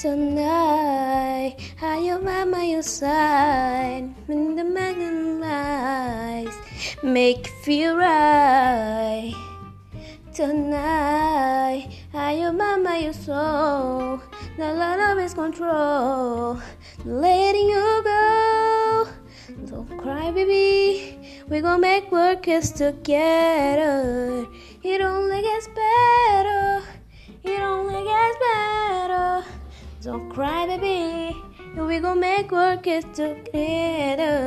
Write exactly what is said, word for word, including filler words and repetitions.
tonight. Are you by my side when the morning lights make you feel right? Tonight, are you by my soul? The love is control, letting you go. Don't cry, baby. We gon' make workers together. It only gets better. It only gets better. Don't cry, baby. We gon' make workers together.